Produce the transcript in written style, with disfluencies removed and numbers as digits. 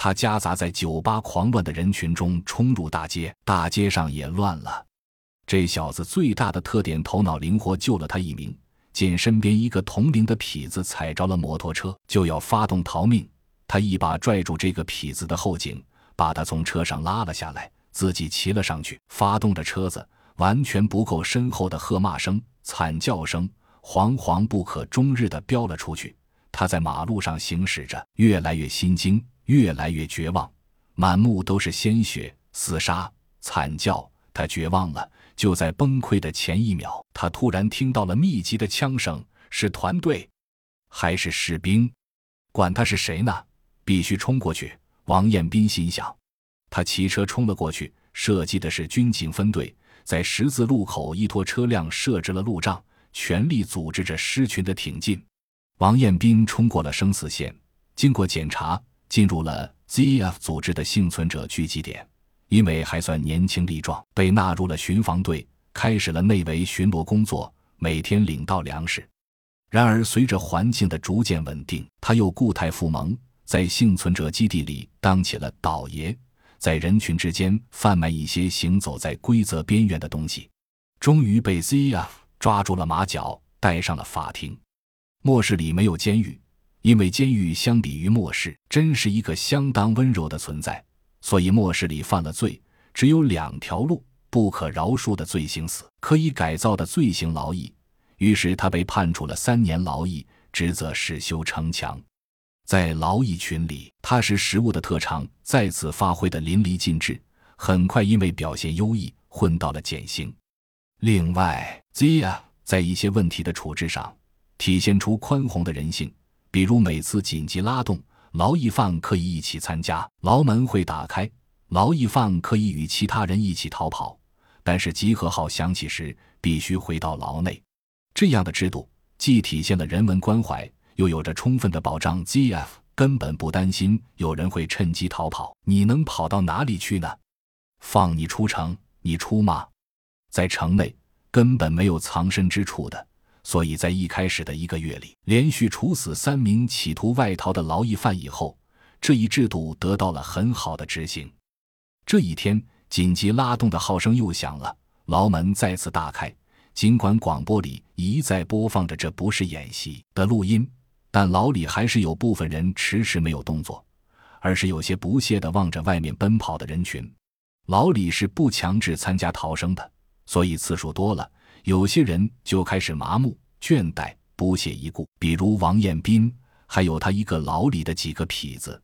他夹杂在酒吧狂乱的人群中冲入大街，大街上也乱了。这小子最大的特点头脑灵活，救了他一命。见身边一个同龄的痞子踩着了摩托车，就要发动逃命，他一把拽住这个痞子的后颈，把他从车上拉了下来，自己骑了上去，发动着车子，完全不够身后的喝骂声、惨叫声，惶惶不可终日地飙了出去。他在马路上行驶着，越来越心惊，越来越绝望，满目都是鲜血、厮杀、惨叫，他绝望了。就在崩溃的前一秒，他突然听到了密集的枪声，是团队还是士兵，管他是谁呢，必须冲过去。王彦斌心想，他骑车冲了过去，射击的是军警分队，在十字路口一拖车辆设置了路障，全力组织着狮群的挺进。王彦斌冲过了生死线，经过检查进入了 ZF 组织的幸存者聚集点，因为还算年轻力壮，被纳入了巡防队，开始了内围巡逻工作，每天领到粮食。然而随着环境的逐渐稳定，他又故态复萌，在幸存者基地里当起了倒爷，在人群之间贩卖一些行走在规则边缘的东西。终于被 ZF 抓住了马脚，带上了法庭。末世里没有监狱，因为监狱相比于末世真是一个相当温柔的存在，所以末世里犯了罪，只有两条路：不可饶恕的罪行死，可以改造的罪行劳役。于是他被判处了3年劳役，职责是修城墙。在劳役群里，他是食物的特长再次发挥的淋漓尽致，很快因为表现优异混到了减刑。另外 Zia 在一些问题的处置上体现出宽宏的人性，比如每次紧急拉动，劳役犯可以一起参加，牢门会打开，劳役犯可以与其他人一起逃跑，但是集合号响起时必须回到牢内。这样的制度既体现了人文关怀，又有着充分的保障 ZF 根本不担心有人会趁机逃跑。你能跑到哪里去呢？放你出城，你出吗？在城内根本没有藏身之处的，所以在一开始的1个月里，连续处死3名企图外逃的劳役犯以后，这一制度得到了很好的执行。这一天，紧急拉动的号声又响了，牢门再次大开，尽管广播里一再播放着这不是演习的录音，但牢里还是有部分人迟迟没有动作，而是有些不屑地望着外面奔跑的人群。牢里是不强制参加逃生的，所以次数多了，有些人就开始麻木、倦怠、不屑一顾，比如王彦斌，还有他一个牢里的几个痞子。